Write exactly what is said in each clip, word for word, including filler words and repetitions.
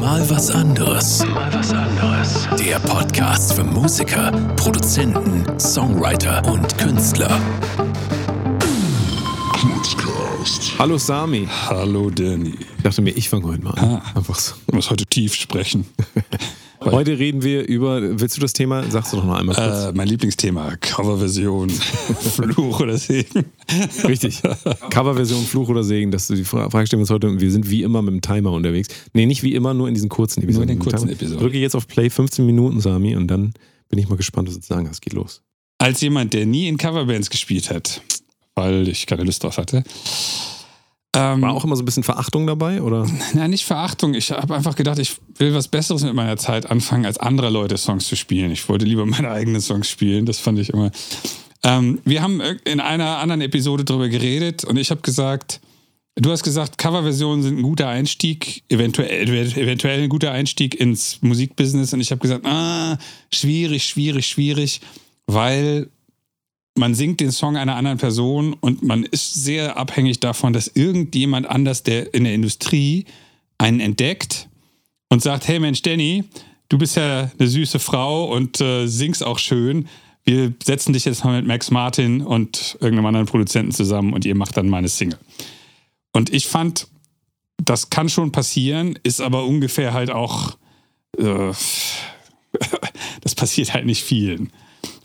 Mal was anderes. Mal was anderes. Der Podcast für Musiker, Produzenten, Songwriter und Künstler. Hallo Sami. Hallo Danny. Ich dachte mir, ich fange heute mal an. Ah, einfach so. Ich muss heute tief sprechen. Heute reden wir über, willst du das Thema, sagst du doch noch einmal kurz. Äh, mein Lieblingsthema, Coverversion, Fluch oder Segen. Richtig, Coverversion, Fluch oder Segen, das ist die Frage, stellen wir uns heute, wir sind wie immer mit dem Timer unterwegs. Nee, nicht wie immer, nur in diesen kurzen Episoden. Nur in den kurzen Episoden. Drücke jetzt auf Play, fünfzehn Minuten, Sami, und dann bin ich mal gespannt, was du zu sagen hast. Geht los. Als jemand, der nie in Coverbands gespielt hat, weil ich keine Lust drauf hatte. Ähm, War auch immer so ein bisschen Verachtung dabei, oder? Nein, nicht Verachtung. Ich habe einfach gedacht, ich will was Besseres mit meiner Zeit anfangen, als andere Leute Songs zu spielen. Ich wollte lieber meine eigenen Songs spielen. Das fand ich immer. Ähm, wir haben in einer anderen Episode drüber geredet und ich habe gesagt, du hast gesagt, Coverversionen sind ein guter Einstieg, eventuell, eventuell ein guter Einstieg ins Musikbusiness. Und ich habe gesagt, ah, schwierig, schwierig, schwierig, weil man singt den Song einer anderen Person und man ist sehr abhängig davon, dass irgendjemand anders, der in der Industrie einen entdeckt und sagt, hey Mensch Danny, du bist ja eine süße Frau und äh, singst auch schön. Wir setzen dich jetzt mal mit Max Martin und irgendeinem anderen Produzenten zusammen und ihr macht dann meine Single. Und ich fand, das kann schon passieren, ist aber ungefähr halt auch, äh, das passiert halt nicht vielen.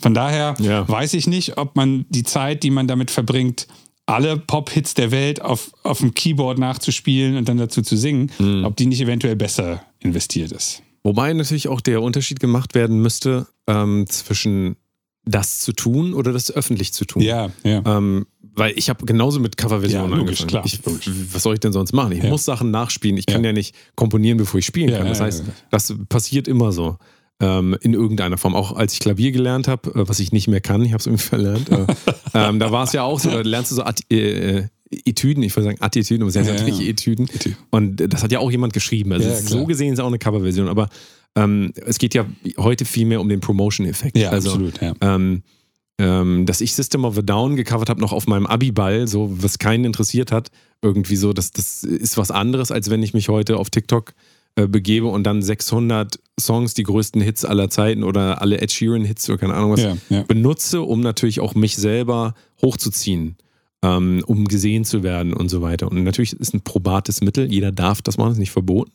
Von daher ja. weiß ich nicht, ob man die Zeit, die man damit verbringt, alle Pop-Hits der Welt auf, auf dem Keyboard nachzuspielen und dann dazu zu singen, mhm. ob die nicht eventuell besser investiert ist. Wobei natürlich auch der Unterschied gemacht werden müsste ähm, zwischen das zu tun oder das öffentlich zu tun. Ja, ja. Ähm, weil ich habe genauso mit Coverversionen ja, logisch, angefangen. Klar, logisch. Ich, was soll ich denn sonst machen? Ich ja. muss Sachen nachspielen. Ich ja. kann ja nicht komponieren, bevor ich spielen ja, kann. Das ja, heißt, ja, ja. das passiert immer so. In irgendeiner Form. Auch als ich Klavier gelernt habe, was ich nicht mehr kann, ich habe es irgendwie verlernt. ähm, da war es ja auch so, da lernst du so At- äh, Etüden, ich würde sagen Attitüden, aber es sind ja, natürlich ja. Etüden. Und das hat ja auch jemand geschrieben. Also ja, so gesehen ist es auch eine Coverversion, aber ähm, es geht ja heute viel mehr um den Promotion-Effekt. Ja, also, absolut. Ja. Ähm, ähm, dass ich System of a Down gecovert habe, noch auf meinem Abiball, so was keinen interessiert hat, irgendwie so, das, das ist was anderes, als wenn ich mich heute auf TikTok begebe und dann sechshundert Songs, die größten Hits aller Zeiten oder alle Ed Sheeran Hits oder keine Ahnung was, ja, ja. benutze, um natürlich auch mich selber hochzuziehen, ähm, um gesehen zu werden und so weiter. Und natürlich ist ein probates Mittel, jeder darf das machen, ist nicht verboten.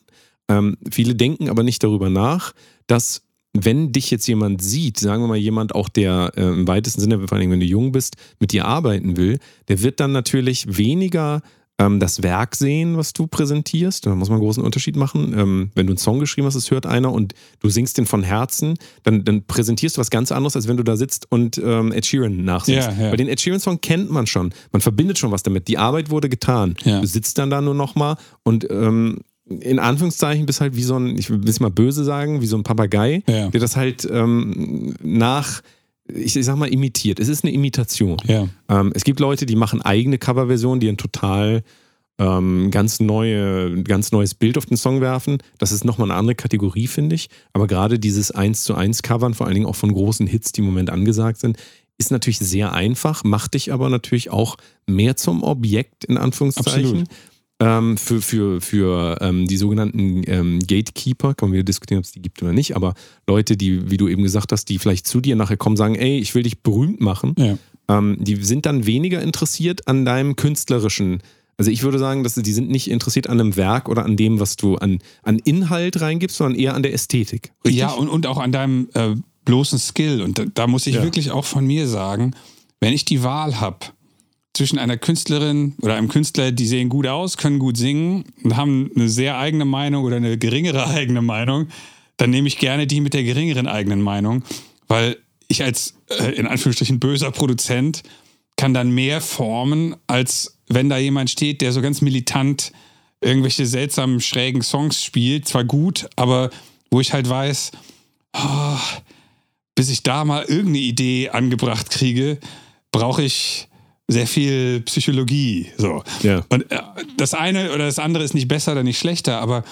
Ähm, viele denken aber nicht darüber nach, dass wenn dich jetzt jemand sieht, sagen wir mal jemand auch, der äh, im weitesten Sinne, vor allem wenn du jung bist, mit dir arbeiten will, der wird dann natürlich weniger das Werk sehen, was du präsentierst. Da muss man einen großen Unterschied machen. Wenn du einen Song geschrieben hast, es hört einer und du singst den von Herzen, dann, dann präsentierst du was ganz anderes, als wenn du da sitzt und ähm, Ed Sheeran nachsingst. Ja, ja. Weil den Ed Sheeran-Song kennt man schon. Man verbindet schon was damit. Die Arbeit wurde getan. Ja. Du sitzt dann da nur nochmal und ähm, in Anführungszeichen bist halt wie so ein, ich will es mal böse sagen, wie so ein Papagei, ja. der das halt ähm, nach... Ich, ich sag mal, imitiert. Es ist eine Imitation. Ja. Ähm, es gibt Leute, die machen eigene Coverversionen, die ein total ähm, ganz, neue, ganz neues Bild auf den Song werfen. Das ist nochmal eine andere Kategorie, finde ich. Aber gerade dieses eins zu eins Covern, vor allen Dingen auch von großen Hits, die im Moment angesagt sind, ist natürlich sehr einfach, macht dich aber natürlich auch mehr zum Objekt, in Anführungszeichen. Absolut. Ähm, für für, für ähm, die sogenannten ähm, Gatekeeper, kann man wieder diskutieren, ob es die gibt oder nicht, aber Leute, die, wie du eben gesagt hast, die vielleicht zu dir nachher kommen, sagen, ey, ich will dich berühmt machen, ja. ähm, die sind dann weniger interessiert an deinem künstlerischen, also ich würde sagen, dass die sind nicht interessiert an einem Werk oder an dem, was du an, an Inhalt reingibst, sondern eher an der Ästhetik. Richtig? Ja, und, und auch an deinem äh, bloßen Skill. Und da, da muss ich ja. wirklich auch von mir sagen, wenn ich die Wahl habe, zwischen einer Künstlerin oder einem Künstler, die sehen gut aus, können gut singen und haben eine sehr eigene Meinung oder eine geringere eigene Meinung, dann nehme ich gerne die mit der geringeren eigenen Meinung, weil ich als, äh, in Anführungsstrichen, böser Produzent kann dann mehr formen, als wenn da jemand steht, der so ganz militant irgendwelche seltsamen, schrägen Songs spielt, zwar gut, aber wo ich halt weiß, oh, bis ich da mal irgendeine Idee angebracht kriege, brauche ich sehr viel Psychologie. So. Yeah. Und das eine oder das andere ist nicht besser oder nicht schlechter, aber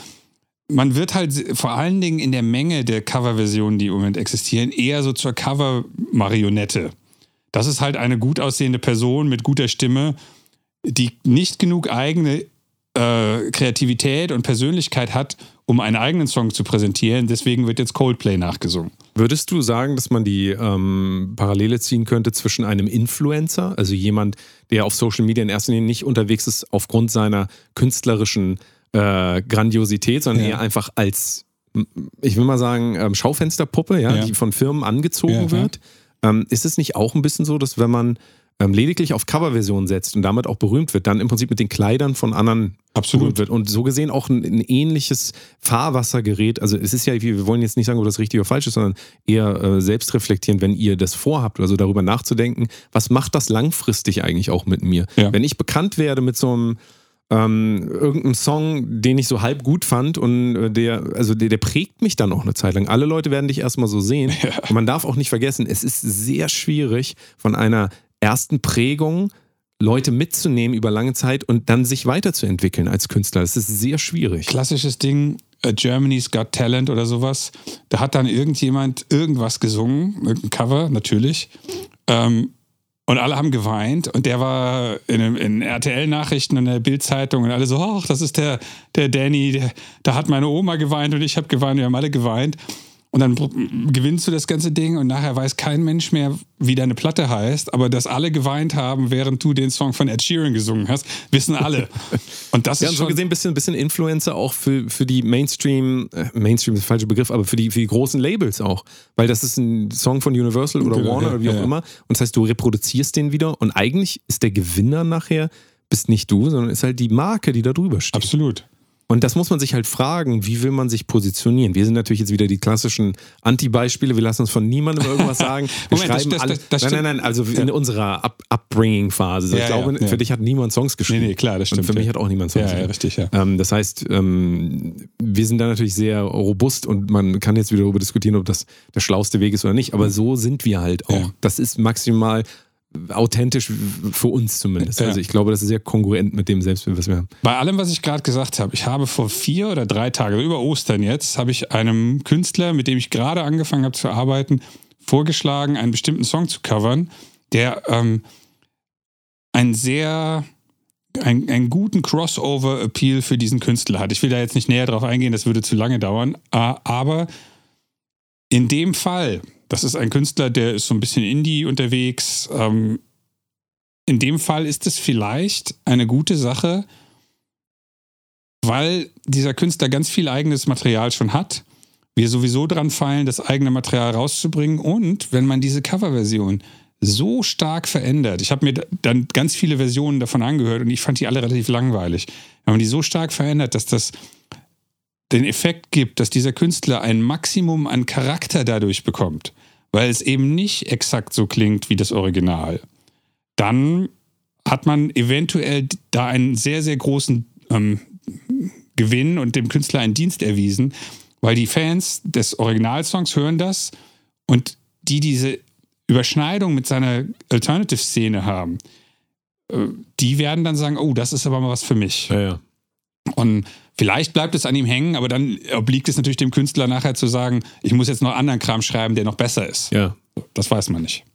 man wird halt vor allen Dingen in der Menge der Coverversionen, die im Moment existieren, eher so zur Cover-Marionette. Das ist halt eine gut aussehende Person mit guter Stimme, die nicht genug eigene äh, Kreativität und Persönlichkeit hat, um einen eigenen Song zu präsentieren. Deswegen wird jetzt Coldplay nachgesungen. Würdest du sagen, dass man die ähm, Parallele ziehen könnte zwischen einem Influencer, also jemand, der auf Social Media in erster Linie nicht unterwegs ist aufgrund seiner künstlerischen äh, Grandiosität, sondern ja. eher einfach als, ich will mal sagen, ähm, Schaufensterpuppe, ja, ja. die von Firmen angezogen ja, wird? Ja. Ähm, ist es nicht auch ein bisschen so, dass wenn man ähm, lediglich auf Coverversionen setzt und damit auch berühmt wird, dann im Prinzip mit den Kleidern von anderen Absolut. Berühmt wird und so gesehen auch ein, ein ähnliches Fahrwassergerät, also es ist ja, wir wollen jetzt nicht sagen, ob das richtig oder falsch ist, sondern eher äh, selbst reflektieren, wenn ihr das vorhabt, also darüber nachzudenken, was macht das langfristig eigentlich auch mit mir? Ja. Wenn ich bekannt werde mit so einem Ähm, irgendein Song, den ich so halb gut fand und der, also der, der prägt mich dann auch eine Zeit lang. Alle Leute werden dich erstmal so sehen. Ja. Und man darf auch nicht vergessen, es ist sehr schwierig, von einer ersten Prägung Leute mitzunehmen über lange Zeit und dann sich weiterzuentwickeln als Künstler. Das ist sehr schwierig. Klassisches Ding, uh, Germany's Got Talent oder sowas. Da hat dann irgendjemand irgendwas gesungen, irgendein Cover natürlich. Ähm, Und alle haben geweint und der war in, in R T L-Nachrichten und in der Bild-Zeitung und alle so, ach, das ist der, der Danny, der, da hat meine Oma geweint und ich habe geweint, wir haben alle geweint. Und dann gewinnst du das ganze Ding und nachher weiß kein Mensch mehr, wie deine Platte heißt, aber dass alle geweint haben, während du den Song von Ed Sheeran gesungen hast, wissen alle. Und das ja, ist und so schon gesehen ein bisschen, bisschen Influencer auch für, für die Mainstream, äh, Mainstream ist der falsche Begriff, aber für die, für die großen Labels auch, weil das ist ein Song von Universal oder genau, Warner ja, oder wie auch ja. immer und das heißt, du reproduzierst den wieder und eigentlich ist der Gewinner nachher, bist nicht du, sondern ist halt die Marke, die da drüber steht. Absolut. Und das muss man sich halt fragen, wie will man sich positionieren? Wir sind natürlich jetzt wieder die klassischen Anti-Beispiele, wir lassen uns von niemandem irgendwas sagen. Wir Moment, schreiben das, das, das, das alle, nein, nein, nein, also ja. in unserer Up- Upbringing-Phase. Ja, ich glaube, ja, ja. für dich hat niemand Songs geschrieben. Nee, nee, klar, das stimmt. Und für ja. mich hat auch niemand Songs ja, geschrieben. Ja, richtig, ja. Ähm, das heißt, ähm, wir sind da natürlich sehr robust und man kann jetzt wieder darüber diskutieren, ob das der schlauste Weg ist oder nicht, aber so sind wir halt auch. Ja. Das ist maximal authentisch für uns zumindest. Ja. Also ich glaube, das ist sehr kongruent mit dem Selbstbild, was wir haben. Bei allem, was ich gerade gesagt habe, ich habe vor vier oder drei Tagen, über Ostern jetzt, habe ich einem Künstler, mit dem ich gerade angefangen habe zu arbeiten, vorgeschlagen, einen bestimmten Song zu covern, der ähm, einen sehr, einen, einen guten Crossover-Appeal für diesen Künstler hat. Ich will da jetzt nicht näher drauf eingehen, das würde zu lange dauern, aber in dem Fall, das ist ein Künstler, der ist so ein bisschen Indie unterwegs. Ähm, in dem Fall ist es vielleicht eine gute Sache, weil dieser Künstler ganz viel eigenes Material schon hat. Wir sowieso dran feilen, das eigene Material rauszubringen. Und wenn man diese Coverversion so stark verändert, ich habe mir dann ganz viele Versionen davon angehört und ich fand die alle relativ langweilig. Wenn man die so stark verändert, dass das den Effekt gibt, dass dieser Künstler ein Maximum an Charakter dadurch bekommt, weil es eben nicht exakt so klingt wie das Original, dann hat man eventuell da einen sehr, sehr großen ähm, Gewinn und dem Künstler einen Dienst erwiesen, weil die Fans des Originalsongs hören das und die diese Überschneidung mit seiner Alternative-Szene haben, äh, die werden dann sagen, oh, das ist aber mal was für mich. Ja, ja. Und vielleicht bleibt es an ihm hängen, aber dann obliegt es natürlich dem Künstler nachher zu sagen, ich muss jetzt noch anderen Kram schreiben, der noch besser ist. Ja. Das weiß man nicht.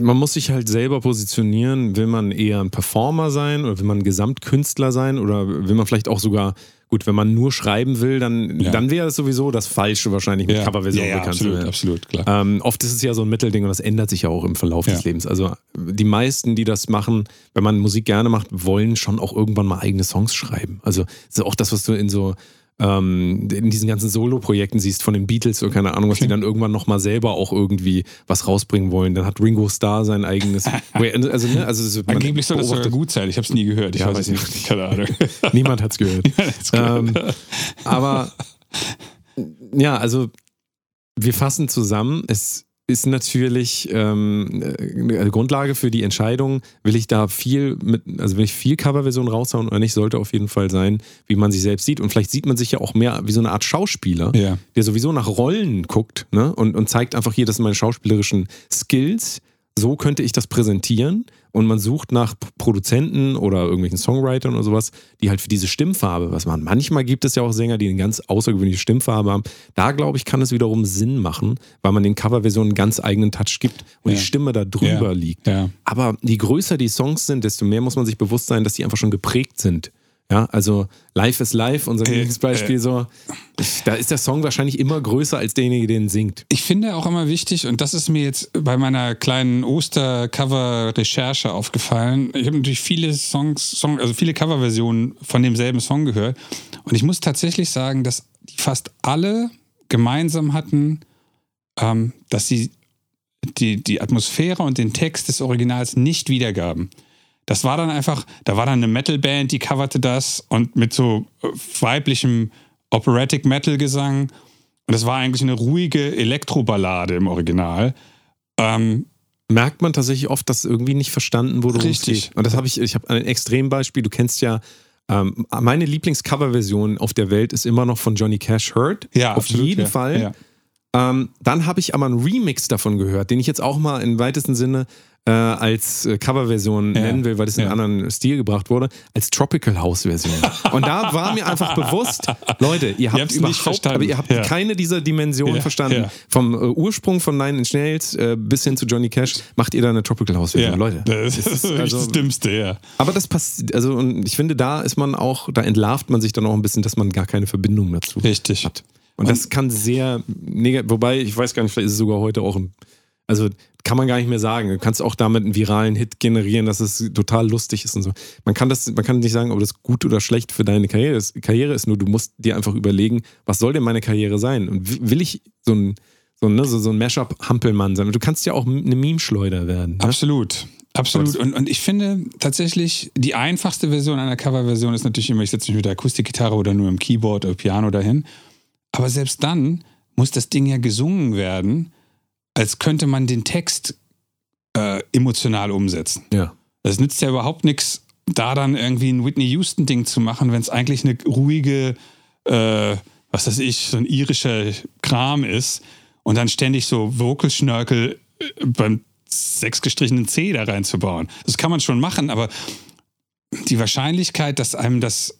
Man muss sich halt selber positionieren, will man eher ein Performer sein oder will man ein Gesamtkünstler sein oder will man vielleicht auch sogar, gut, wenn man nur schreiben will, dann, ja. dann wäre es sowieso das Falsche wahrscheinlich mit ja. Coverversion ja, ja, bekannt. Absolut, absolut, klar. Ähm, oft ist es ja so ein Mittelding und das ändert sich ja auch im Verlauf ja. des Lebens. Also die meisten, die das machen, wenn man Musik gerne macht, wollen schon auch irgendwann mal eigene Songs schreiben. Also das ist auch das, was du in so in diesen ganzen Solo-Projekten siehst, von den Beatles oder keine Ahnung, was okay. die dann irgendwann nochmal selber auch irgendwie was rausbringen wollen. Dann hat Ringo Starr sein eigenes... also, ne, also angeblich soll das sogar gut sein, ich habe es nie gehört. Ich ja, weiß es nicht, nicht. Keine Ahnung. Niemand hat es gehört. ähm, aber ja, also wir fassen zusammen, es ist natürlich ähm, eine Grundlage für die Entscheidung, will ich da viel mit, also will ich viel Coverversion raushauen oder nicht, sollte auf jeden Fall sein, wie man sich selbst sieht. Und vielleicht sieht man sich ja auch mehr wie so eine Art Schauspieler, ja. der sowieso nach Rollen guckt, ne? und, und zeigt einfach hier, das sind meine schauspielerischen Skills, so könnte ich das präsentieren. Und man sucht nach Produzenten oder irgendwelchen Songwritern oder sowas, die halt für diese Stimmfarbe was machen. Manchmal gibt es ja auch Sänger, die eine ganz außergewöhnliche Stimmfarbe haben. Da, glaube ich, kann es wiederum Sinn machen, weil man den Coverversionen einen ganz eigenen Touch gibt und ja. die Stimme da drüber ja. liegt. Ja. Aber je größer die Songs sind, desto mehr muss man sich bewusst sein, dass die einfach schon geprägt sind. Ja, also Life is Life, unser Lieblingsbeispiel, äh, äh. so, da ist der Song wahrscheinlich immer größer als derjenige, den singt. Ich finde auch immer wichtig, und das ist mir jetzt bei meiner kleinen Oster-Cover-Recherche aufgefallen, ich habe natürlich viele Songs, Song, also viele Coverversionen von demselben Song gehört, und ich muss tatsächlich sagen, dass die fast alle gemeinsam hatten, ähm, dass sie die, die Atmosphäre und den Text des Originals nicht wiedergaben. Das war dann einfach, da war dann eine Metalband, die coverte das und mit so weiblichem Operatic Metal Gesang. Und das war eigentlich eine ruhige Elektroballade im Original. Ähm, Merkt man tatsächlich oft, dass irgendwie nicht verstanden wurde, worum es geht. Und das habe ich, ich habe ein Extrembeispiel. Du kennst ja, ähm, meine Lieblingscoverversion auf der Welt ist immer noch von Johnny Cash, Hurt. Ja, auf absolut, jeden ja. Fall. Ja. Ähm, dann habe ich aber einen Remix davon gehört, den ich jetzt auch mal im weitesten Sinne Äh, als äh, Coverversion ja. nennen will, weil das in ja. einen anderen Stil gebracht wurde, als Tropical House Version. Und da war mir einfach bewusst, Leute, ihr habt ihr überhaupt, nicht verstanden. aber ihr habt ja. keine dieser Dimensionen ja. verstanden. Ja. Vom äh, Ursprung von Nine Inch Nails äh, bis hin zu Johnny Cash macht ihr da eine Tropical House Version, ja. Leute. Das ist, das, ist also, das Dümmste, ja. Aber das passt, also und ich finde, da ist man auch, da entlarvt man sich dann auch ein bisschen, dass man gar keine Verbindung dazu Richtig. hat. Und, und das kann sehr negativ, wobei, ich weiß gar nicht, vielleicht ist es sogar heute auch ein, also kann man gar nicht mehr sagen. Du kannst auch damit einen viralen Hit generieren, dass es total lustig ist und so. Man kann das, man kann nicht sagen, ob das gut oder schlecht für deine Karriere ist. Karriere ist nur, du musst dir einfach überlegen, was soll denn meine Karriere sein? Und will ich so ein, so ein, ne, so, so ein Mashup-Hampelmann sein? Du kannst ja auch eine Meme-Schleuder werden. Ne? Absolut. Absolut. Und, und ich finde tatsächlich, die einfachste Version einer Coverversion ist natürlich immer, ich setze mich mit der Akustikgitarre oder nur im Keyboard oder Piano dahin. Aber selbst dann muss das Ding ja gesungen werden, als könnte man den Text äh, emotional umsetzen. Ja. Das nützt ja überhaupt nichts, da dann irgendwie ein Whitney Houston-Ding zu machen, wenn es eigentlich eine ruhige, äh, was weiß ich, so ein irischer Kram ist und dann ständig so Vocal-Schnörkel beim sechs gestrichenen C da reinzubauen. Das kann man schon machen, aber die Wahrscheinlichkeit, dass einem das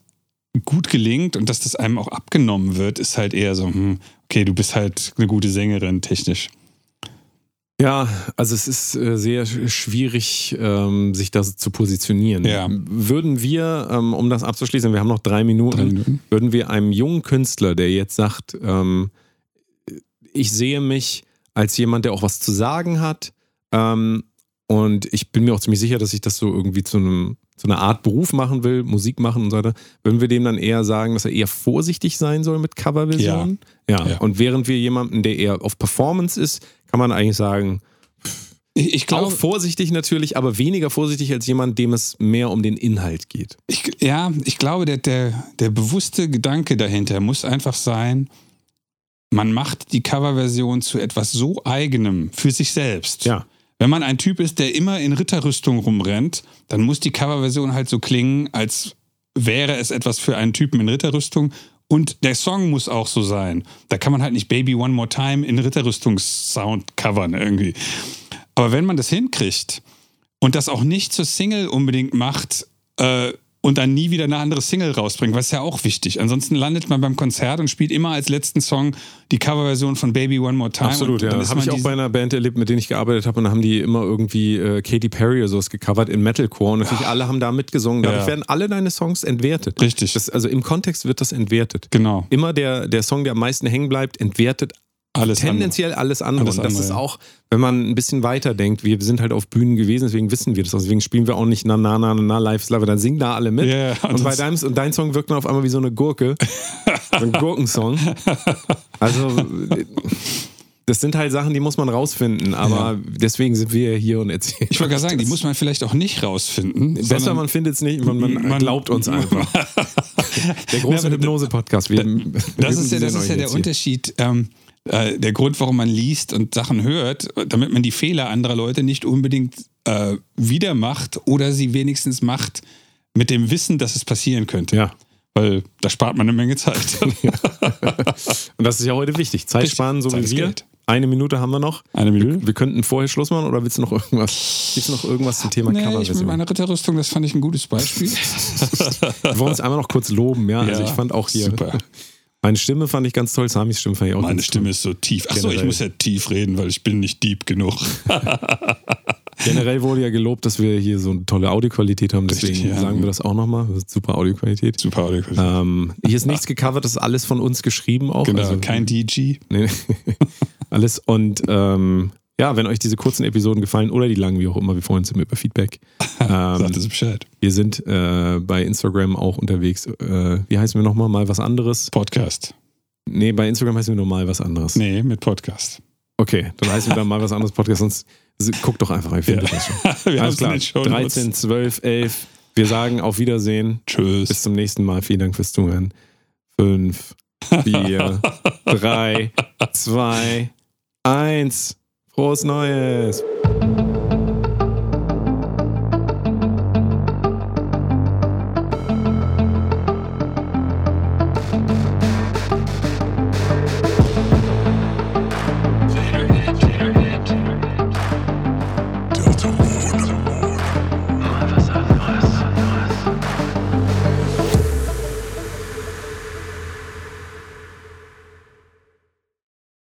gut gelingt und dass das einem auch abgenommen wird, ist halt eher so, hm, okay, du bist halt eine gute Sängerin technisch. Ja, also es ist äh, sehr schwierig, ähm, sich das zu positionieren. Ja. Würden wir, ähm, um das abzuschließen, wir haben noch drei Minuten, drei Minuten. Würden wir einem jungen Künstler, der jetzt sagt, ähm, ich sehe mich als jemand, der auch was zu sagen hat, ähm, und ich bin mir auch ziemlich sicher, dass ich das so irgendwie zu einem, zu einer Art Beruf machen will, Musik machen und so weiter, würden wir dem dann eher sagen, dass er eher vorsichtig sein soll mit Coverversionen? Ja. Ja. ja. Und während wir jemanden, der eher auf Performance ist, kann man eigentlich sagen, ich, ich glaub, auch vorsichtig natürlich, aber weniger vorsichtig als jemand, dem es mehr um den Inhalt geht. Ich, ja, ich glaube, der, der, der bewusste Gedanke dahinter muss einfach sein, man macht die Coverversion zu etwas so Eigenem für sich selbst. Ja. Wenn man ein Typ ist, der immer in Ritterrüstung rumrennt, dann muss die Coverversion halt so klingen, als wäre es etwas für einen Typen in Ritterrüstung. Und der Song muss auch so sein. Da kann man halt nicht Baby One More Time in Ritterrüstungs-Sound covern irgendwie. Aber wenn man das hinkriegt und das auch nicht zur Single unbedingt macht äh, und dann nie wieder eine andere Single rausbringt, was ist ja auch wichtig. Ansonsten landet man beim Konzert und spielt immer als letzten Song die Coverversion von Baby One More Time. Absolut, ja. Das habe ich auch bei einer Band erlebt, mit denen ich gearbeitet habe, und da haben die immer irgendwie äh, Katy Perry oder sowas gecovert in Metalcore, und natürlich alle haben da mitgesungen. Dadurch ja. werden alle deine Songs entwertet. Richtig. Das, also im Kontext wird das entwertet. Genau. Immer der, der Song, der am meisten hängen bleibt, entwertet alles tendenziell andere. alles andere. Alles und das andere, ist ja. auch, wenn man ein bisschen weiter denkt, wir sind halt auf Bühnen gewesen, deswegen wissen wir das. Deswegen spielen wir auch nicht na, na, na, na, na, Life is Love, dann singen da alle mit. Yeah, und, und, bei deinem, und dein Song wirkt dann auf einmal wie so eine Gurke. So ein Gurkensong. Also, das sind halt Sachen, die muss man rausfinden, aber ja. deswegen sind wir hier und erzählen. Ich wollte gerade sagen, die muss man vielleicht auch nicht rausfinden. Besser, man findet es nicht, man, man glaubt uns einfach. Der große ja, Hypnose-Podcast. Wir, das ist ja, das ist ja der Unterschied. Ähm, Der Grund, warum man liest und Sachen hört, damit man die Fehler anderer Leute nicht unbedingt äh, wieder macht oder sie wenigstens macht mit dem Wissen, dass es passieren könnte. Ja. Weil da spart man eine Menge Zeit. Ja. Und das ist ja heute wichtig. Zeit Richtig. sparen, so Zeit wie wir. Geld. Eine Minute haben wir noch. Eine Minute. Wir, wir könnten vorher Schluss machen, oder willst du noch irgendwas? Gibt's noch irgendwas zum Thema nee, Coverversion? Ich mit meiner Ritterrüstung, das fand ich ein gutes Beispiel. Wir wollen uns einmal noch kurz loben, ja. ja also ich fand auch hier. Super. Meine Stimme fand ich ganz toll, Samis Stimme fand ich auch Meine ganz Stimme toll. ist so tief. Achso, ich muss ja tief reden, weil ich bin nicht deep genug. Generell wurde ja gelobt, dass wir hier so eine tolle Audioqualität haben, deswegen Richtig, ja. sagen wir das auch nochmal. Super Audioqualität. Super Audioqualität. Ähm, hier ist nichts gecovert, das ist alles von uns geschrieben auch. Genau, also, kein D J. Nee, alles und ähm, ja, wenn euch diese kurzen Episoden gefallen oder die langen, wie auch immer, wir freuen uns immer über Feedback. Ähm, Sagt uns Bescheid. Wir sind äh, bei Instagram auch unterwegs. Äh, wie heißen wir nochmal? Mal was anderes? Podcast. Nee, bei Instagram heißen wir nur mal was anderes. Nee, mit Podcast. Okay, dann heißen wir dann mal was anderes Podcast, sonst guck doch einfach, ich finde ja. das schon. Wir Alles klar, dreizehn, zwölf, elf. Wir sagen auf Wiedersehen. Tschüss. Bis zum nächsten Mal. Vielen Dank fürs Zuhören. Fünf, vier, drei, zwei, eins. Frohes Neues.